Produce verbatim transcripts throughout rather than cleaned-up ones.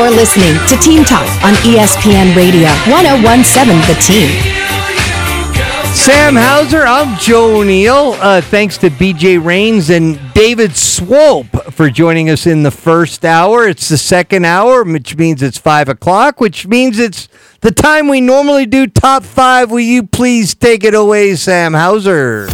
You're listening to Team Talk on E S P N Radio, one oh one point seven The Team. Sam Hauser, I'm Joe O'Neill. Uh, thanks to B J Rains and David Swope for joining us in the first hour. It's the second hour, which means it's five o'clock, which means it's the time we normally do Top five. Will you please take it away, Sam Hauser?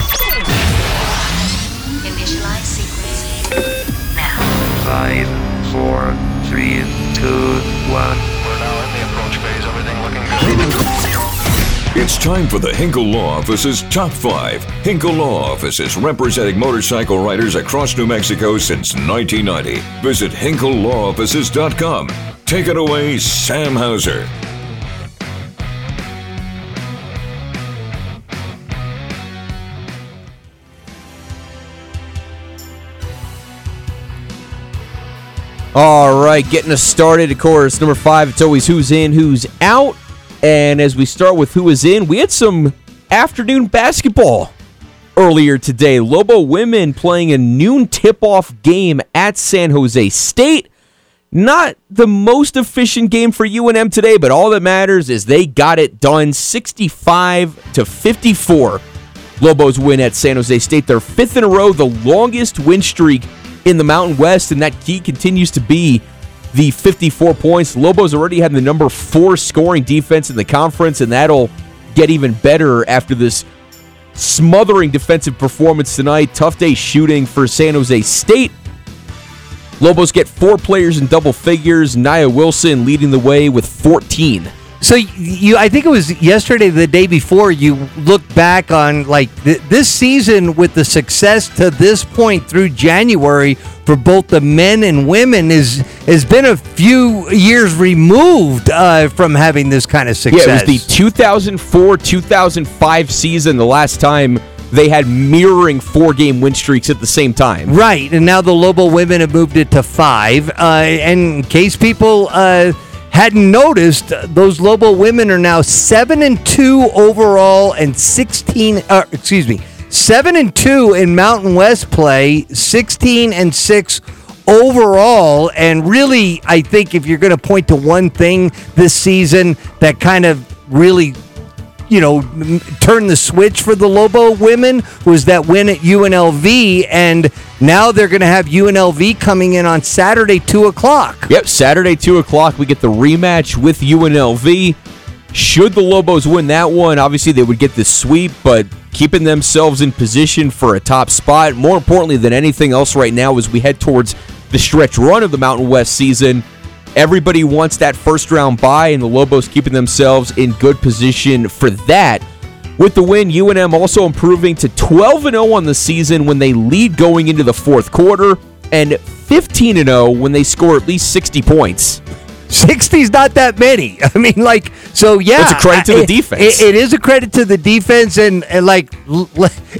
Initialize sequence now. five, four, three, two, one. We're now in the approach phase. Everything looking good. It's time for the Hinkle Law Offices Top five. Hinkle Law Offices, representing motorcycle riders across New Mexico since nineteen ninety. Visit hinkle law offices dot com. Take it away, Sam Hauser. All right, getting us started. Of course, number five, it's always who's in, who's out. And as we start with who is in, we had some afternoon basketball earlier today. Lobo women playing a noon tip-off game at San Jose State. Not the most efficient game for U N M today, but all that matters is they got it done, sixty-five to fifty-four. Lobos win at San Jose State, their fifth in a row, the longest win streak in the Mountain West, and that key continues to be the fifty-four points. Lobos already had the number four scoring defense in the conference, and that'll get even better after this smothering defensive performance tonight. Tough day shooting for San Jose State. Lobos get four players in double figures. Nia Wilson leading the way with fourteen. So you, I think it was yesterday, the day before, you look back on like th- this season with the success to this point through January for both the men and women is has been a few years removed uh, from having this kind of success. Yeah, it was the two thousand four two thousand five season, the last time they had mirroring four-game win streaks at the same time. Right, and now the Lobo women have moved it to five. Uh, and in case people Uh, hadn't noticed, those Lobo women are now seven and two overall and sixteen. Uh, excuse me, seven and two in Mountain West play, sixteen and six overall. And really, I think if you're going to point to one thing this season that kind of really, you know, turned the switch for the Lobo women was that win at U N L V, and now they're going to have U N L V coming in on Saturday, two o'clock. Yep, Saturday, two o'clock, we get the rematch with U N L V. Should the Lobos win that one, obviously they would get the sweep, but keeping themselves in position for a top spot. More importantly than anything else right now as we head towards the stretch run of the Mountain West season, everybody wants that first-round bye, and the Lobos keeping themselves in good position for that. With the win, U N M also improving to twelve and oh on the season when they lead going into the fourth quarter, and fifteen and oh when they score at least sixty points. sixty's not that many. I mean, like, so yeah. It's a credit to the it, defense. It, it is a credit to the defense, and, and like,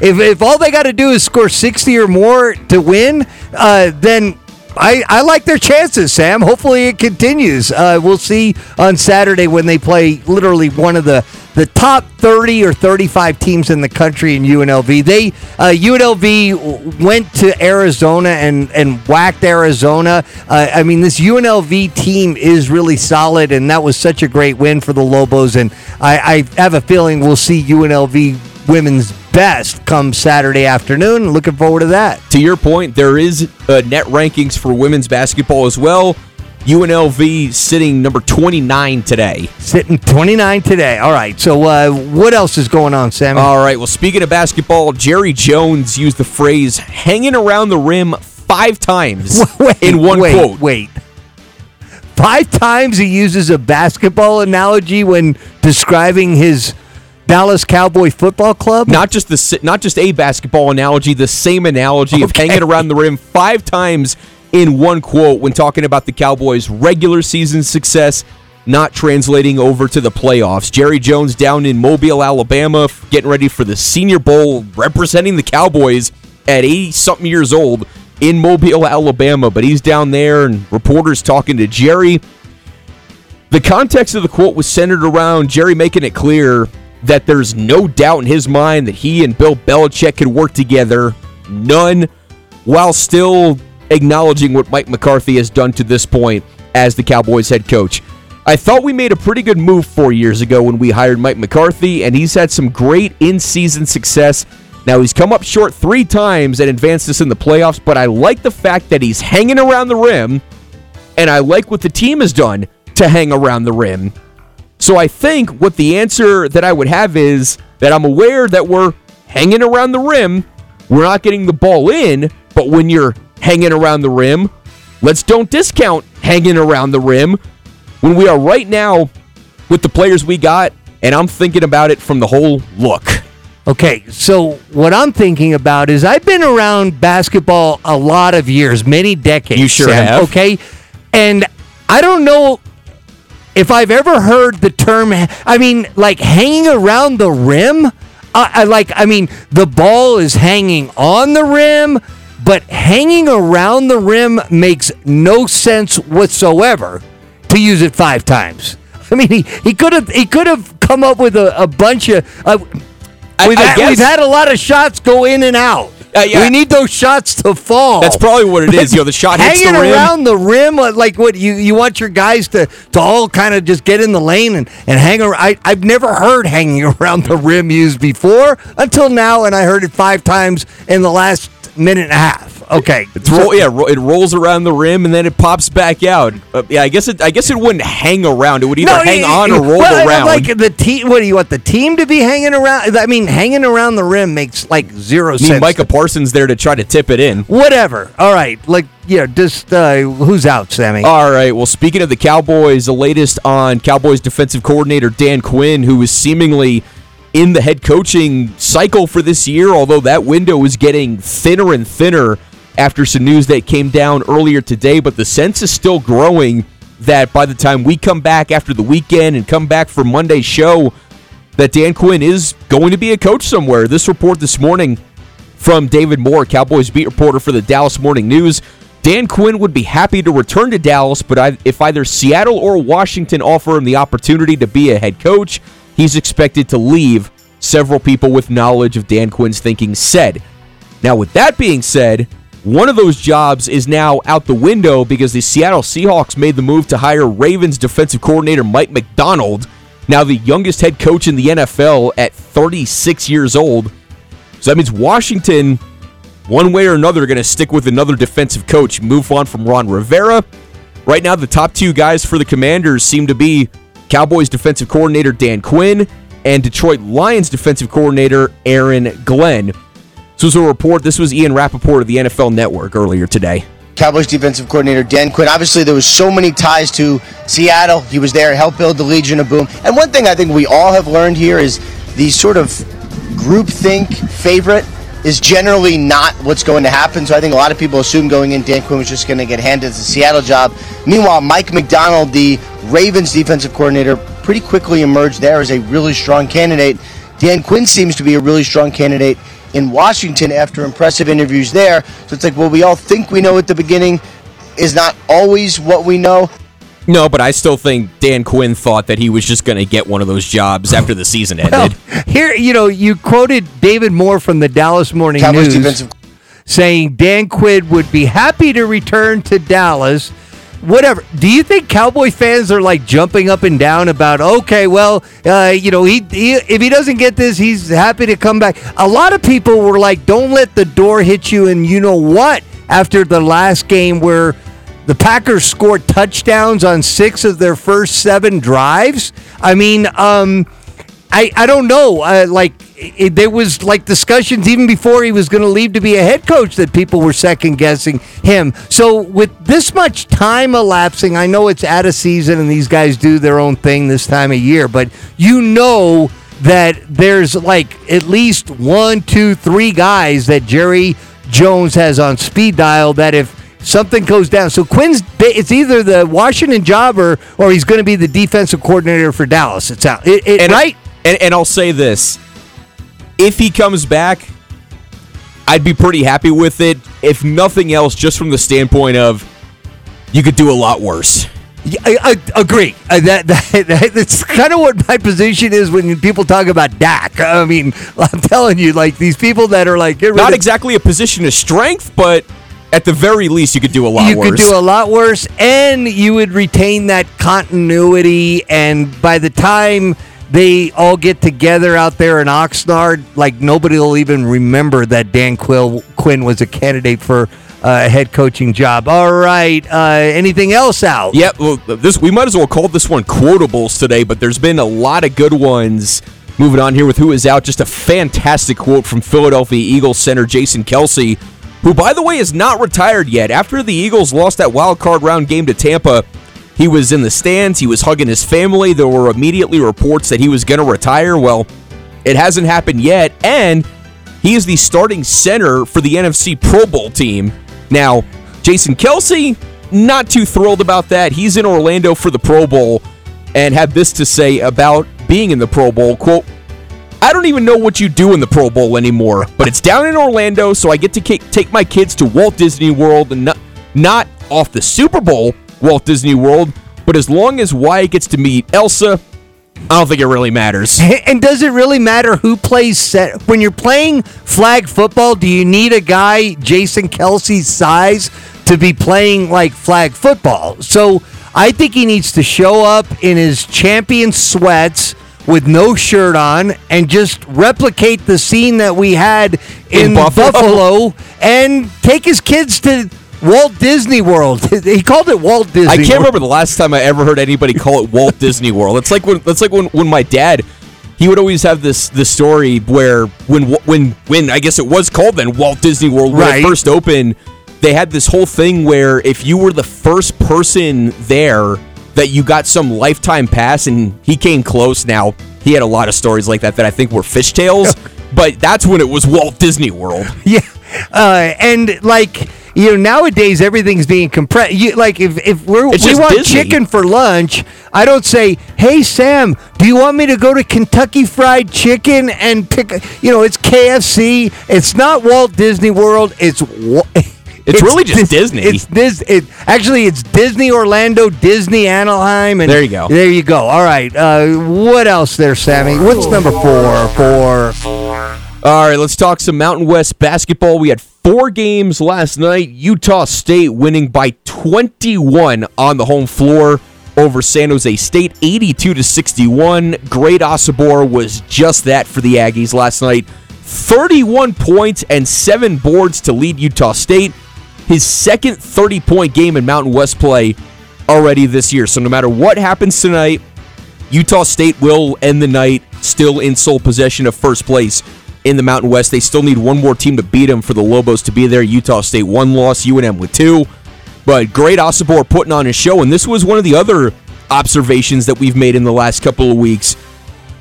if, if all they got to do is score sixty or more to win, uh, then I, I like their chances, Sam. Hopefully it continues. Uh, we'll see on Saturday when they play literally one of the, the top thirty or thirty-five teams in the country in U N L V. They uh, U N L V went to Arizona and, and whacked Arizona. Uh, I mean, this U N L V team is really solid, and that was such a great win for the Lobos. And I, I have a feeling we'll see U N L V women's best come Saturday afternoon. Looking forward to that. To your point, there is uh, net rankings for women's basketball as well. U N L V sitting number twenty-nine today. Sitting twenty-nine today. All right. So uh, what else is going on, Sammy? All right. Well, speaking of basketball, Jerry Jones used the phrase hanging around the rim five times wait, in one wait, quote. Wait. Five times he uses a basketball analogy when describing his Dallas Cowboy Football Club? Not just the not just a basketball analogy, the same analogy okay. of hanging around the rim five times in one quote when talking about the Cowboys' regular season success not translating over to the playoffs. Jerry Jones down in Mobile, Alabama, getting ready for the Senior Bowl, representing the Cowboys at eighty-something years old in Mobile, Alabama. But he's down there, and reporters talking to Jerry. The context of the quote was centered around Jerry making it clear that there's no doubt in his mind that he and Bill Belichick could work together, none, while still acknowledging what Mike McCarthy has done to this point as the Cowboys head coach. I thought we made a pretty good move four years ago when we hired Mike McCarthy, and he's had some great in-season success. Now, he's come up short three times and advanced us in the playoffs, but I like the fact that he's hanging around the rim, and I like what the team has done to hang around the rim. So I think what the answer that I would have is that I'm aware that we're hanging around the rim. We're not getting the ball in, but when you're hanging around the rim, let's don't discount hanging around the rim. When we are right now with the players we got, and I'm thinking about it from the whole look. Okay, so what I'm thinking about is I've been around basketball a lot of years, many decades. You sure Sam, have. Okay, and I don't know if I've ever heard the term, I mean, like hanging around the rim. I, I like, I mean, the ball is hanging on the rim, but hanging around the rim makes no sense whatsoever. To use it five times. I mean, he, he could have he could have come up with a, a bunch of. Uh, we've, I, I had, we've had a lot of shots go in and out. Uh, yeah. We need those shots to fall. That's probably what it is. You know, the shot hits the rim. Hanging around the rim, like what you, you want your guys to, to all kind of just get in the lane and, and hang around. I, I've never heard hanging around the rim used before until now, and I heard it five times in the last minute and a half. Okay, it's roll, yeah, it rolls around the rim and then it pops back out. Uh, yeah, I guess it. I guess it wouldn't hang around. It would either no, hang it, on or roll well, around. Like the team. What do you want the team to be hanging around? I mean, hanging around the rim makes like zero I mean, sense. Micah Parsons there to try to tip it in. Whatever. All right. Like yeah, just uh, who's out, Sammy? All right. Well, speaking of the Cowboys, the latest on Cowboys defensive coordinator Dan Quinn, who is seemingly in the head coaching cycle for this year, although that window is getting thinner and thinner after some news that came down earlier today. But the sense is still growing that by the time we come back after the weekend and come back for Monday's show, that Dan Quinn is going to be a coach somewhere. This report this morning from David Moore, Cowboys beat reporter for the Dallas Morning News. Dan Quinn would be happy to return to Dallas, but if either Seattle or Washington offer him the opportunity to be a head coach, he's expected to leave, several people with knowledge of Dan Quinn's thinking said. Now, with that being said, one of those jobs is now out the window because the Seattle Seahawks made the move to hire Ravens defensive coordinator Mike McDonald, now the youngest head coach in the N F L at thirty-six years old. So that means Washington, one way or another, are going to stick with another defensive coach, move on from Ron Rivera. Right now, the top two guys for the Commanders seem to be Cowboys defensive coordinator Dan Quinn and Detroit Lions defensive coordinator Aaron Glenn. This was a report. This was Ian Rappaport of the N F L Network earlier today. Cowboys defensive coordinator Dan Quinn. Obviously, there was so many ties to Seattle. He was there, helped build the Legion of Boom. And one thing I think we all have learned here is the sort of groupthink favorite is generally not what's going to happen. So I think a lot of people assume going in, Dan Quinn was just going to get handed the Seattle job. Meanwhile, Mike McDonald, the Ravens defensive coordinator, pretty quickly emerged there as a really strong candidate. Dan Quinn seems to be a really strong candidate in Washington after impressive interviews there. So it's like, well, we all think we know at the beginning is not always what we know. No, but I still think Dan Quinn thought that he was just going to get one of those jobs after the season ended. Well, here, you know, you quoted David Moore from the Dallas Morning Cowboys News defensive- saying Dan Quinn would be happy to return to Dallas. Whatever. Do you think Cowboy fans are like jumping up and down about, okay, well, uh, you know, he, he if he doesn't get this, he's happy to come back? A lot of people were like, don't let the door hit you, and you know what? After the last game where the Packers scored touchdowns on six of their first seven drives. I mean, um, I I don't know. Uh, like it, there was like discussions even before he was going to leave to be a head coach that people were second guessing him. So with this much time elapsing, I know it's out of season and these guys do their own thing this time of year. But you know that there's like at least one, two, three guys that Jerry Jones has on speed dial that if something goes down. So Quinn's, it's either the Washington job or, or he's going to be the defensive coordinator for Dallas. It's out. It, it, and right? I, and, and I'll say this. If he comes back, I'd be pretty happy with it. If nothing else, just from the standpoint of you could do a lot worse. Yeah, I, I agree. Uh, that, that, that that's kind of what my position is when people talk about Dak. I mean, I'm telling you, like, these people that are like... Not of- exactly a position of strength, but... At the very least, you could do a lot you worse. You could do a lot worse, and you would retain that continuity. And by the time they all get together out there in Oxnard, like, nobody will even remember that Dan Quill, Quinn was a candidate for a uh, head coaching job. All right. Uh, anything else out? Yep. Well, this, we might as well call this one quotables today, but there's been a lot of good ones. Moving on here with who is out, just a fantastic quote from Philadelphia Eagles center Jason Kelce, who, by the way, is not retired yet. After the Eagles lost that wild card round game to Tampa, he was in the stands. He was hugging his family. There were immediately reports that he was going to retire. Well, it hasn't happened yet, and he is the starting center for the N F C Pro Bowl team. Now, Jason Kelce, not too thrilled about that. He's in Orlando for the Pro Bowl and had this to say about being in the Pro Bowl, quote, "I don't even know what you do in the Pro Bowl anymore, but it's down in Orlando, so I get to k- take my kids to Walt Disney World, and not, not off the Super Bowl Walt Disney World, but as long as Wyatt gets to meet Elsa, I don't think it really matters." And does it really matter who plays set? When you're playing flag football, do you need a guy Jason Kelce's size to be playing like flag football? So I think he needs to show up in his champion sweats with no shirt on and just replicate the scene that we had in, in Buffalo. Buffalo and take his kids to Walt Disney World. He called it Walt Disney World. I can't World. remember the last time I ever heard anybody call it Walt Disney World. It's like when that's like when, when my dad, he would always have this this story where when when when I guess it was called then Walt Disney World when right. it first opened. They had this whole thing where if you were the first person there, that you got some lifetime pass, and he came close. Now, he had a lot of stories like that that I think were fishtails, but that's when it was Walt Disney World. Yeah, uh, and like, you know, nowadays everything's being compressed. You, like, if, if we're, we want Disney. chicken for lunch, I don't say, "Hey, Sam, do you want me to go to Kentucky Fried Chicken and pick a, you know, it's K F C. It's not Walt Disney World. It's Walt... It's, it's really just Dis- Disney. It's Dis- it, Actually, it's Disney Orlando, Disney Anaheim. And there you go. There you go. All right. Uh, what else there, Sammy? What's number four? Four. All right, let's talk some Mountain West basketball. We had four games last night. Utah State winning by twenty-one on the home floor over San Jose State, eighty-two to sixty-one. Great Osobor was just that for the Aggies last night. thirty-one points and seven boards to lead Utah State. His second thirty-point game in Mountain West play already this year. So no matter what happens tonight, Utah State will end the night still in sole possession of first place in the Mountain West. They still need one more team to beat them for the Lobos to be there. Utah State one loss, U N M with two. But Great Osobor putting on his show, and this was one of the other observations that we've made in the last couple of weeks.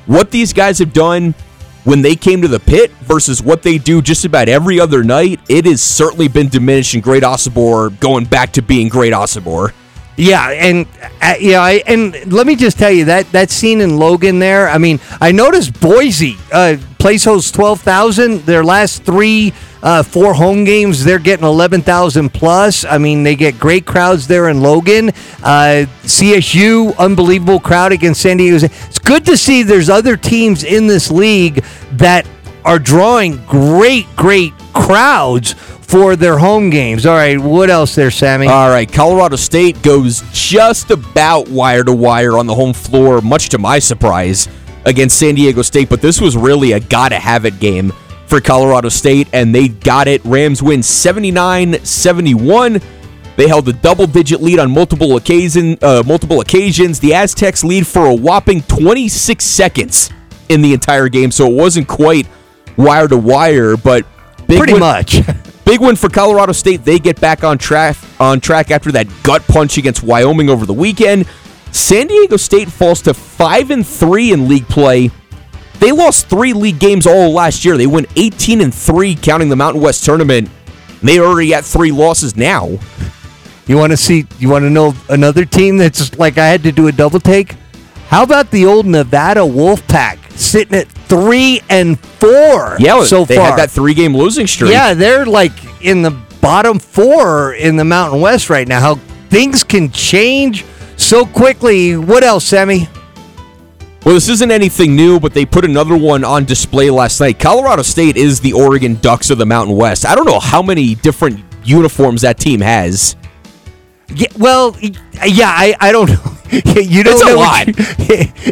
What these guys have done when they came to the pit versus what they do just about every other night, it has certainly been diminished in Great Osobor, going back to being Great Osobor. Yeah, and uh, yeah, I, and let me just tell you, that, that scene in Logan there, I mean, I noticed Boise, uh, place hosts twelve thousand. Their last three, uh, four home games, they're getting eleven thousand plus. I mean, they get great crowds there in Logan. Uh, C S U, unbelievable crowd against San Diego State. It's good to see there's other teams in this league that are drawing great, great crowds for their home games. All right, what else there, Sammy? All right, Colorado State goes just about wire-to-wire on the home floor, much to my surprise, against San Diego State, but this was really a gotta-have-it game for Colorado State, and they got it. Rams win seventy-nine seventy-one. They held a double-digit lead on multiple occasion, uh, multiple occasions. The Aztecs lead for a whopping twenty-six seconds in the entire game, so it wasn't quite wire-to-wire, but... Big Pretty win, much. Big win for Colorado State. They get back on track on track after that gut punch against Wyoming over the weekend. San Diego State falls to five and three in league play. They lost three league games all last year. They went eighteen and three counting the Mountain West tournament. They already at three losses now. You want to see you want to know another team that's like I had to do a double take? How about the old Nevada Wolfpack sitting at three and four? Yeah, so they far. Had that three-game losing streak. Yeah, they're like in the bottom four in the Mountain West right now. How things can change so quickly. What else, Sammy? Well, this isn't anything new, but they put another one on display last night. Colorado State is the Oregon Ducks of the Mountain West. I don't know how many different uniforms that team has. Yeah, well, yeah, I, I don't know. You don't it's know a lot. You,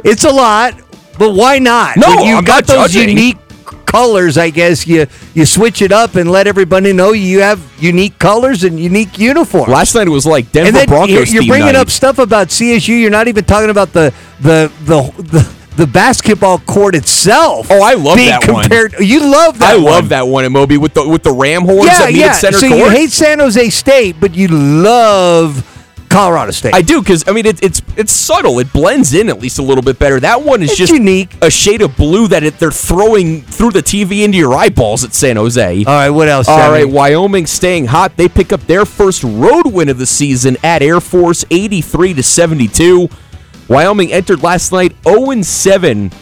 it's a lot, but why not? No, when you I'm got those judging. unique colors, I guess you you switch it up and let everybody know you have unique colors and unique uniforms. Last night it was like Denver and then Broncos. You're, you're bringing night. up stuff about C S U. You're not even talking about the the the. the The basketball court itself. Oh, I love that compared, one. You love that I one. I love that one in Moby with the with the ram horns yeah, that meet yeah. at center so court. So you hate San Jose State, but you love Colorado State. I do, because, I mean, it, it's it's subtle. It blends in at least a little bit better. That one is it's just unique. A shade of blue that it, they're throwing through the T V into your eyeballs at San Jose. All right, what else? All right, Wyoming staying hot. They pick up their first road win of the season at Air Force, eighty-three to seventy-two. Wyoming entered last night oh and seven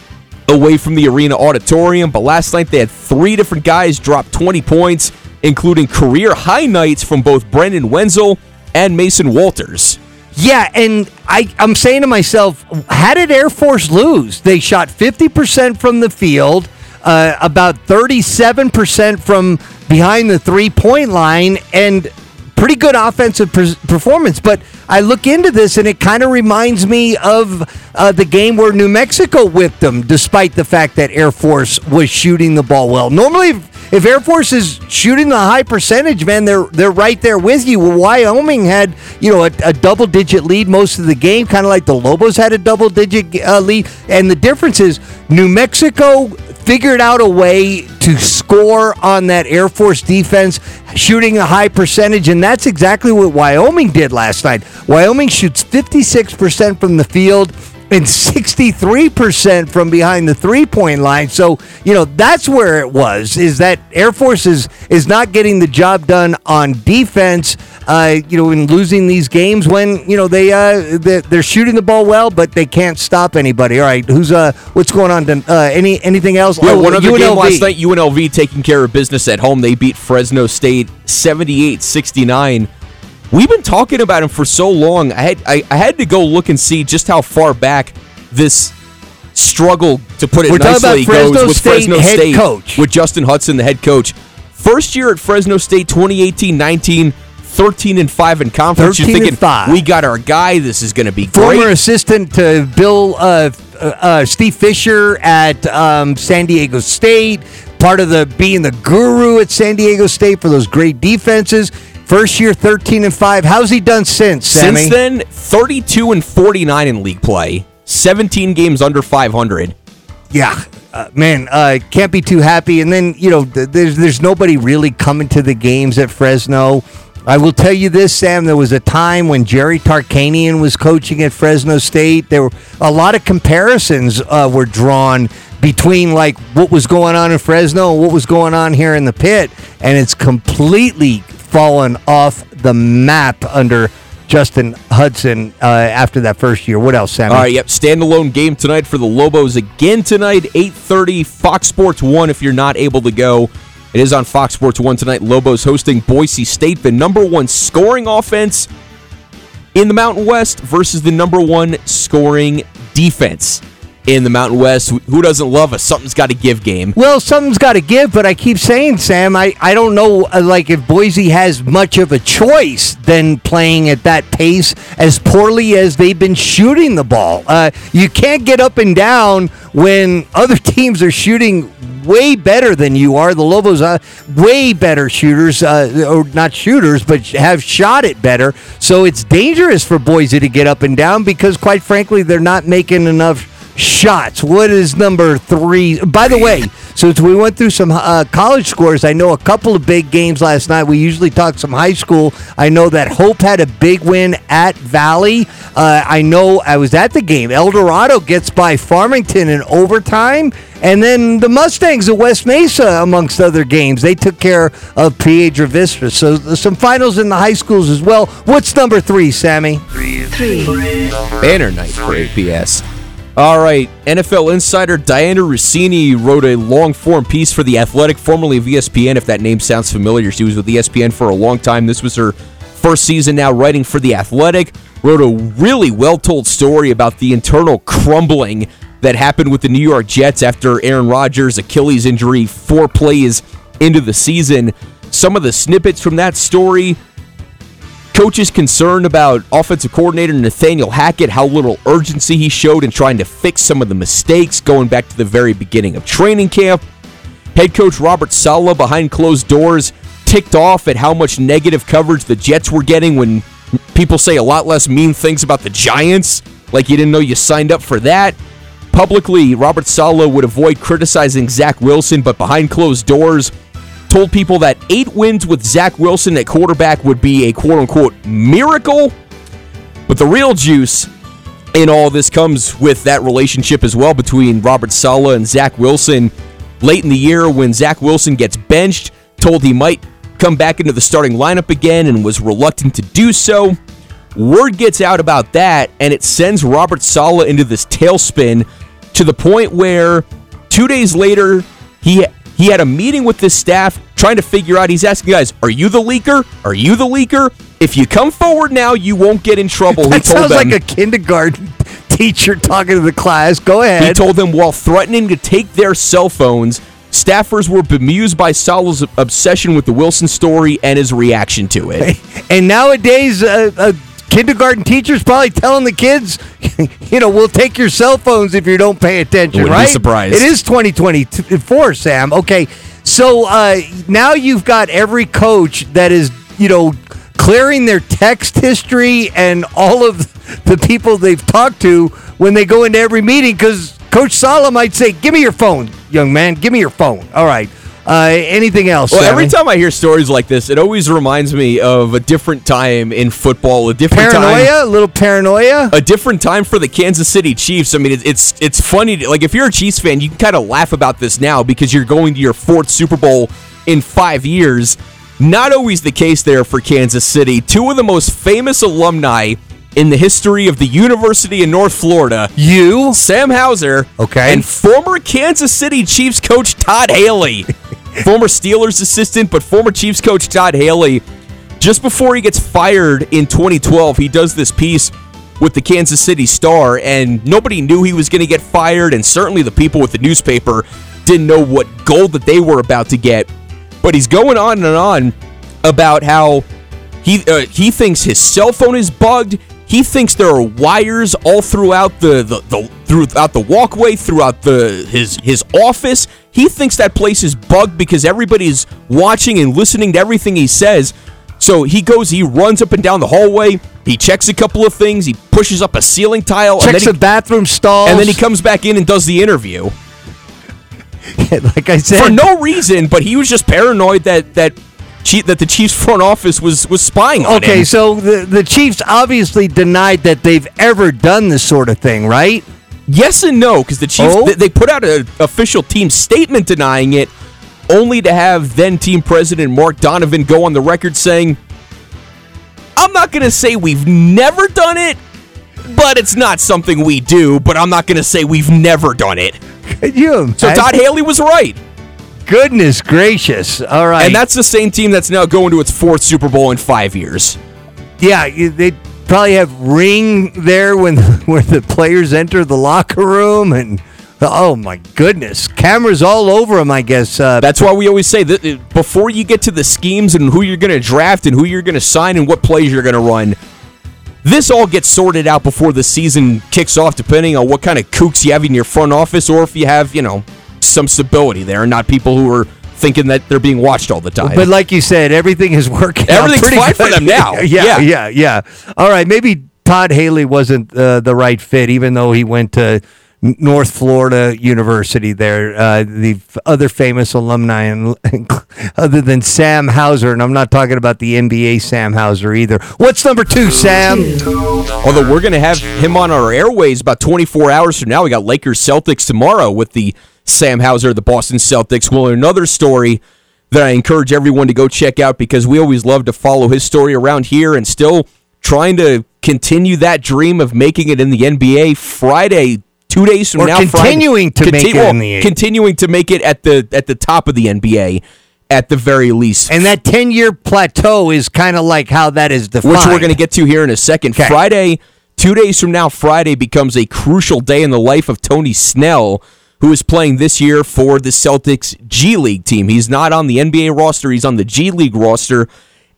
away from the arena auditorium, but last night they had three different guys drop twenty points, including career high nights from both Brendan Wenzel and Mason Walters. Yeah, and I, I'm saying to myself, how did Air Force lose? They shot fifty percent from the field, uh, about thirty-seven percent from behind the three-point line, and pretty good offensive pre- performance, but I look into this and it kind of reminds me of uh, the game where New Mexico whipped them, despite the fact that Air Force was shooting the ball well. Normally, if, if Air Force is shooting the high percentage, man, they're they're right there with you. Well, Wyoming had you know a, a double-digit lead most of the game, kind of like the Lobos had a double-digit uh, lead, and the difference is New Mexico figured out a way to score on that Air Force defense, shooting a high percentage, and that's exactly what Wyoming did last night. Wyoming shoots fifty-six percent from the field and sixty-three percent from behind the three-point line. So, you know, that's where it was, is that Air Force is, is not getting the job done on defense, uh, you know, in losing these games when, you know, they, uh, they're, they're shooting the ball well, but they can't stop anybody. All right, who's uh, what's going on? To, uh, any anything else? Yeah, oh, one other U N L V. Game last night, U N L V taking care of business at home. They beat Fresno State seventy-eight sixty-nine. We've been talking about him for so long. I had I, I had to go look and see just how far back this struggle, to put it We're nicely, goes Fresno with State Fresno head State coach. With Justin Hutson, the head coach. First year at Fresno State, twenty eighteen nineteen, thirteen and five in conference. You're thinking, we got our guy. This is going to be great. Former assistant to Bill uh, uh, Steve Fisher at um, San Diego State. Part of the being the guru at San Diego State for those great defenses. First year, thirteen and five. How's he done since, Sammy? Since then, thirty-two and forty-nine in league play. seventeen games under five hundred. Yeah, uh, man, uh, can't be too happy. And then, you know, th- there's there's nobody really coming to the games at Fresno. I will tell you this, Sam, there was a time when Jerry Tarkanian was coaching at Fresno State. There were a lot of comparisons uh, were drawn between like what was going on in Fresno and what was going on here in the pit. And it's completely fallen off the map under Justin Hutson uh, after that first year. What else, Sammy? All right, yep. Standalone game tonight for the Lobos again tonight, eight thirty, Fox Sports one if you're not able to go. It is on Fox Sports one tonight. Lobos hosting Boise State, the number one scoring offense in the Mountain West versus the number one scoring defense in the Mountain West. Who doesn't love a something's got to give game? Well, something's got to give, but I keep saying, Sam, I, I don't know like if Boise has much of a choice than playing at that pace as poorly as they've been shooting the ball. Uh, you can't get up and down when other teams are shooting way better than you are. The Lobos are way better shooters, uh, or not shooters, but have shot it better. So it's dangerous for Boise to get up and down because, quite frankly, they're not making enough shots. What is number three? By the way, since we went through some uh, college scores, I know a couple of big games last night. We usually talk some high school. I know that Hope had a big win at Valley. Uh, I know I was at the game. El Dorado gets by Farmington in overtime. And then the Mustangs of West Mesa, amongst other games, they took care of Piedra Vista. So some finals in the high schools as well. What's number three, Sammy? Three. three. Banner night for A P S. All right, N F L insider Diana Rossini wrote a long-form piece for The Athletic, formerly of E S P N, if that name sounds familiar. She was with E S P N for a long time. This was her first season now writing for The Athletic. Wrote a really well-told story about the internal crumbling that happened with the New York Jets after Aaron Rodgers' Achilles injury four plays into the season. Some of the snippets from that story: coaches concerned about offensive coordinator Nathaniel Hackett, how little urgency he showed in trying to fix some of the mistakes going back to the very beginning of training camp. Head coach Robert Saleh, behind closed doors, ticked off at how much negative coverage the Jets were getting when people say a lot less mean things about the Giants, like you didn't know you signed up for that. Publicly, Robert Saleh would avoid criticizing Zach Wilson, but behind closed doors, told people that eight wins with Zach Wilson at quarterback would be a quote-unquote miracle. But the real juice in all this comes with that relationship as well between Robert Saleh and Zach Wilson. Late in the year, when Zach Wilson gets benched, told he might come back into the starting lineup again and was reluctant to do so. Word gets out about that, and it sends Robert Saleh into this tailspin to the point where two days later, he... He had a meeting with this staff trying to figure out. He's asking guys, are you the leaker? Are you the leaker? If you come forward now, you won't get in trouble. That he told sounds them, like a kindergarten teacher talking to the class. Go ahead. He told them while threatening to take their cell phones. Staffers were bemused by Saleh's obsession with the Wilson story and his reaction to it. And nowadays, uh, a kindergarten teacher's probably telling the kids, you know, we'll take your cell phones if you don't pay attention, right? Be surprised. It is twenty twenty-four, Sam. Okay, so uh, now you've got every coach that is, you know, clearing their text history and all of the people they've talked to when they go into every meeting, because Coach Saleh might say, give me your phone, young man, give me your phone. All right. Uh, anything else? Well, Sammy? Every time I hear stories like this, it always reminds me of a different time in football, a different paranoia, time, a little paranoia, a different time for the Kansas City Chiefs. I mean, it, it's it's funny. To, like if you're a Chiefs fan, you can kind of laugh about this now because you're going to your fourth Super Bowl in five years. Not always the case there for Kansas City. Two of the most famous alumni in the history of the University of North Florida, you, Sam Hauser, okay, and former Kansas City Chiefs coach Todd Haley. Former Steelers assistant, but former Chiefs coach Todd Haley, just before he gets fired in twenty twelve, he does this piece with the Kansas City Star, and nobody knew he was going to get fired, and certainly the people with the newspaper didn't know what gold that they were about to get. But he's going on and on about how he uh, he thinks his cell phone is bugged. He thinks there are wires all throughout the, the, the throughout the walkway, throughout the his his office. He thinks that place is bugged because everybody's watching and listening to everything he says. So he goes, he runs up and down the hallway. He checks a couple of things. He pushes up a ceiling tile. Checks and then he, the bathroom stalls. And then he comes back in and does the interview. Yeah, like I said. For no reason, but he was just paranoid that... that that the Chiefs front office was, was spying on him. Okay, so the, the Chiefs obviously denied that they've ever done this sort of thing, right? Yes and no, because the Chiefs, oh? they, they put out an official team statement denying it, only to have then-team president Mark Donovan go on the record saying, I'm not going to say we've never done it, but it's not something we do, but I'm not going to say we've never done it. Could you? So Todd Haley was right. Goodness gracious. All right. And that's the same team that's now going to its fourth Super Bowl in five years. Yeah, they probably have ring there when where the players enter the locker room. And, oh, my goodness. Cameras all over them, I guess. Uh, that's why we always say that before you get to the schemes and who you're going to draft and who you're going to sign and what plays you're going to run, this all gets sorted out before the season kicks off, depending on what kind of kooks you have in your front office or if you have, you know, some stability there and not people who are thinking that they're being watched all the time. But like you said, everything is working Everything's out pretty fine good. For them now. Yeah, yeah, yeah, yeah. All right, maybe Todd Haley wasn't uh, the right fit, even though he went to North Florida University there. Uh, the other famous alumni in, other than Sam Hauser, and I'm not talking about the N B A Sam Hauser either. What's number two, Sam? Although we're going to have him on our airways about twenty-four hours from now. We got Lakers Celtics tomorrow with the Sam Hauser, the Boston Celtics. Well, another story that I encourage everyone to go check out because we always love to follow his story around here and still trying to continue that dream of making it in the N B A Friday, two days from or now. Continuing Friday, to continue, make it in the Continuing to make it at the at the top of the N B A at the very least. And that ten-year plateau is kind of like how that is defined. Which we're going to get to here in a second. Okay. Friday, two days from now, Friday becomes a crucial day in the life of Tony Snell, who is playing this year for the Celtics G League team. He's not on the N B A roster. He's on the G League roster.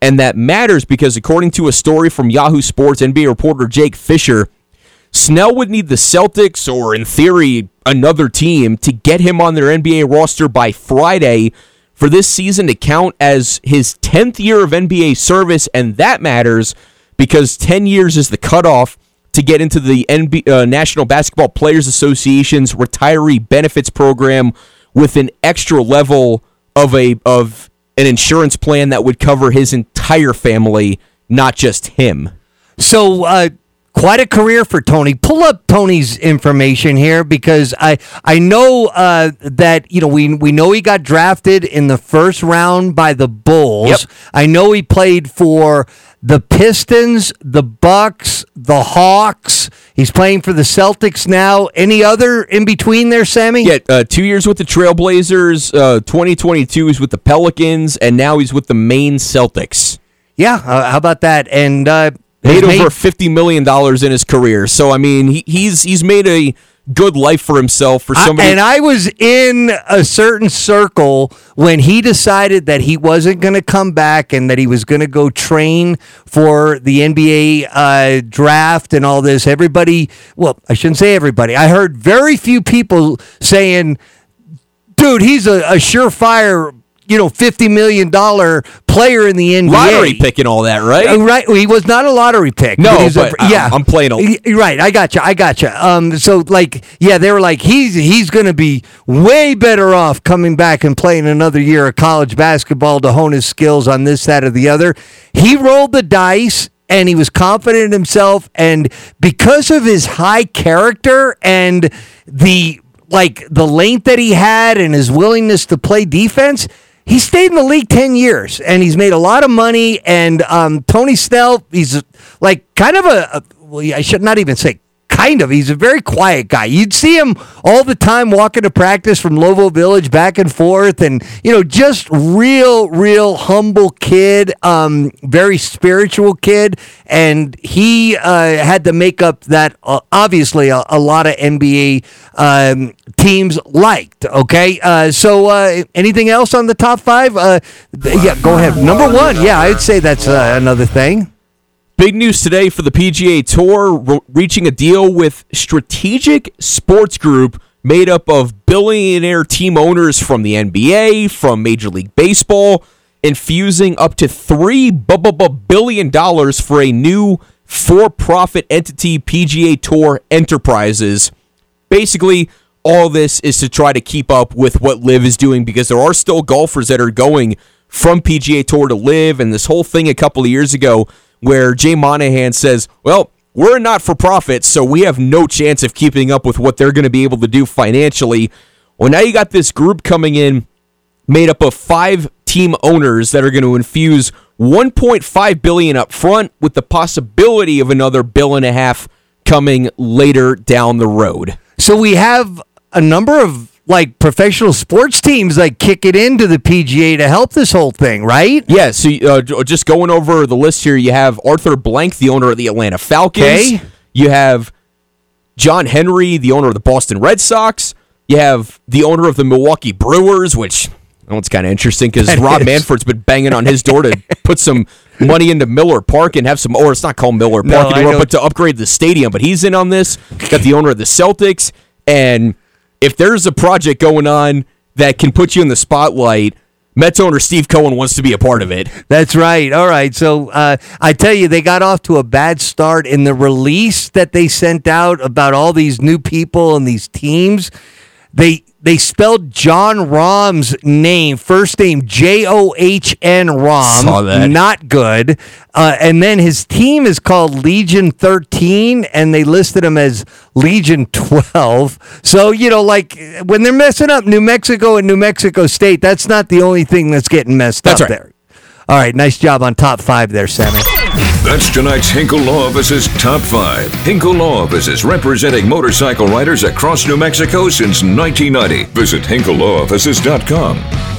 And that matters because, according to a story from Yahoo Sports, N B A reporter Jake Fisher, Snell would need the Celtics, or in theory, another team, to get him on their N B A roster by Friday for this season to count as his tenth year of N B A service, and that matters because ten years is the cutoff to get into the N B A, uh, National Basketball Players Association's retiree benefits program with an extra level of a of an insurance plan that would cover his entire family, not just him. So, uh, quite a career for Tony. Pull up Tony's information here, because I I know uh, that you know we we know he got drafted in the first round by the Bulls. Yep. I know he played for the Pistons, the Bucks, the Hawks. He's playing for the Celtics now. Any other in between there, Sammy? Yeah, uh, two years with the Trailblazers. Uh, twenty twenty-two is with the Pelicans, and now he's with the Maine Celtics. Yeah, uh, how about that? And uh, made over fifty million dollars in his career. So, I mean, he, he's he's made a good life for himself. For somebody. I, and I was in a certain circle when he decided that he wasn't going to come back and that he was going to go train for the N B A uh, draft and all this. Everybody, well, I shouldn't say everybody. I heard very few people saying, dude, he's a, a surefire you know, fifty million dollars player in the N B A. Lottery pick and all that, right? Uh, right. He was not a lottery pick. No, but, but a, yeah. I'm playing. A- right. I got you. I got you. Um, so, like, yeah, they were like, he's he's going to be way better off coming back and playing another year of college basketball to hone his skills on this, that, or the other. He rolled the dice, and he was confident in himself. And because of his high character and the, like, the length that he had and his willingness to play defense, he stayed in the league ten years, and he's made a lot of money. And um, Tony Snell, he's like kind of a, a well, I should not even say kind of, he's a very quiet guy. You'd see him all the time walking to practice from Lovo Village back and forth, and, you know, just real, real humble kid, um, very spiritual kid. And he uh, had to make up that, uh, obviously, a, a lot of N B A um, teams liked, okay? Uh, so uh, anything else on the top five? Uh, yeah, go ahead. Number one, yeah, I'd say that's uh, another thing. Big news today for the P G A Tour, re- reaching a deal with Strategic Sports Group, made up of billionaire team owners from the N B A, from Major League Baseball, infusing up to three billion dollars for a new for-profit entity, P G A Tour Enterprises. Basically, all this is to try to keep up with what LIV is doing, because there are still golfers that are going from P G A Tour to LIV, and this whole thing a couple of years ago where Jay Monahan says, well, we're not-for-profit, so we have no chance of keeping up with what they're going to be able to do financially. Well, now you got this group coming in made up of five team owners that are going to infuse one point five billion dollars up front, with the possibility of another bill and a half coming later down the road. So we have a number of, like, professional sports teams, like, kick it into the P G A to help this whole thing, right? Yeah, so uh, just going over the list here, you have Arthur Blank, the owner of the Atlanta Falcons. Okay. You have John Henry, the owner of the Boston Red Sox. You have the owner of the Milwaukee Brewers, which, oh, it's kind of interesting because Rob is. Manfred's been banging on his door to put some money into Miller Park and have some, or it's not called Miller Park no, anymore, but to upgrade the stadium. But he's in on this. Got the owner of the Celtics, and if there's a project going on that can put you in the spotlight, Mets owner Steve Cohen wants to be a part of it. That's right. All right. So uh, I tell you, they got off to a bad start in the release that they sent out about all these new people and these teams. They they spelled John Rahm's name, first name J O H N Rahm. Saw that. Not good. Uh, and then his team is called Legion thirteen, and they listed him as Legion twelve. So, you know, like, when they're messing up New Mexico and New Mexico State, that's not the only thing that's getting messed that's up right. there. All right, nice job on top five there, Sammy. That's tonight's Hinkle Law Offices Top five. Hinkle Law Offices, representing motorcycle riders across New Mexico since nineteen ninety. Visit hinkle law offices dot com.